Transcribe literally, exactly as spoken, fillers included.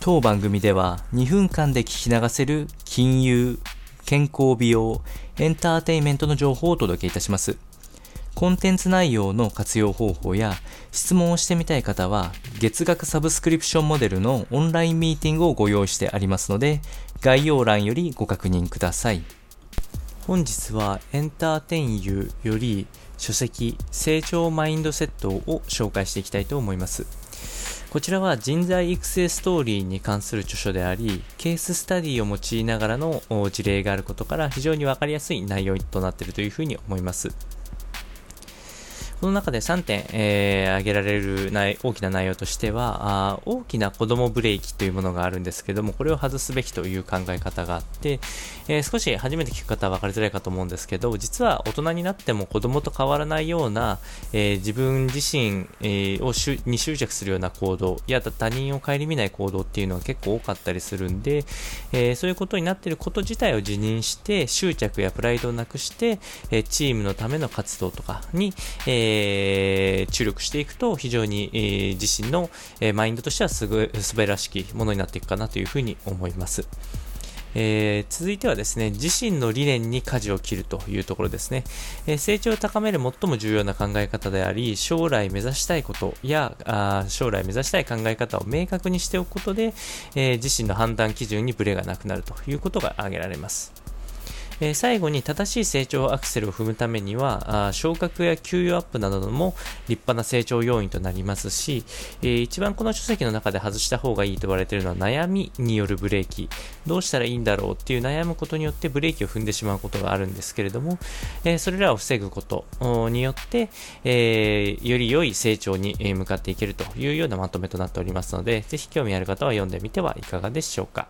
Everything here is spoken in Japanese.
当番組ではにふんかんで聞き流せる金融、健康美容、エンターテインメントの情報をお届けいたします。コンテンツ内容の活用方法や質問をしてみたい方は月額サブスクリプションモデルのオンラインミーティングをご用意してありますので概要欄よりご確認ください。本日はエンターテインユーより書籍成長マインドセットを紹介していきたいと思います。こちらは人材育成ストーリーに関する著書であり、ケーススタディを用いながらの事例があることから非常にわかりやすい内容となっているというふうに思います。この中でさんてん、えー、挙げられる内大きな内容としてはあ、大きな子どもブレーキというものがあるんですけども、これを外すべきという考え方があって、えー、少し初めて聞く方は分かりづらいかと思うんですけど、実は大人になっても子どもと変わらないような、えー、自分自身、えー、をしに執着するような行動や他人を顧みない行動っていうのは結構多かったりするんで、えー、そういうことになっていること自体を自認して執着やプライドをなくして、えー、チームのための活動とかに、えーえー、注力していくと非常に、えー、自身の、えー、マインドとしてはすぐ素晴らしきものになっていくかなというふうに思います。えー、続いてはですね、自身の理念に舵を切るというところですね。えー、成長を高める最も重要な考え方であり、将来目指したいことやあ将来目指したい考え方を明確にしておくことで、えー、自身の判断基準にブレがなくなるということが挙げられます。えー、最後に正しい成長アクセルを踏むためには昇格や給与アップなども立派な成長要因となりますし、えー、一番この書籍の中で外した方がいいと言われているのは悩みによるブレーキ、どうしたらいいんだろうっていう悩むことによってブレーキを踏んでしまうことがあるんですけれども、えー、それらを防ぐことによって、えー、より良い成長に向かっていけるというようなまとめとなっておりますので、ぜひ興味ある方は読んでみてはいかがでしょうか。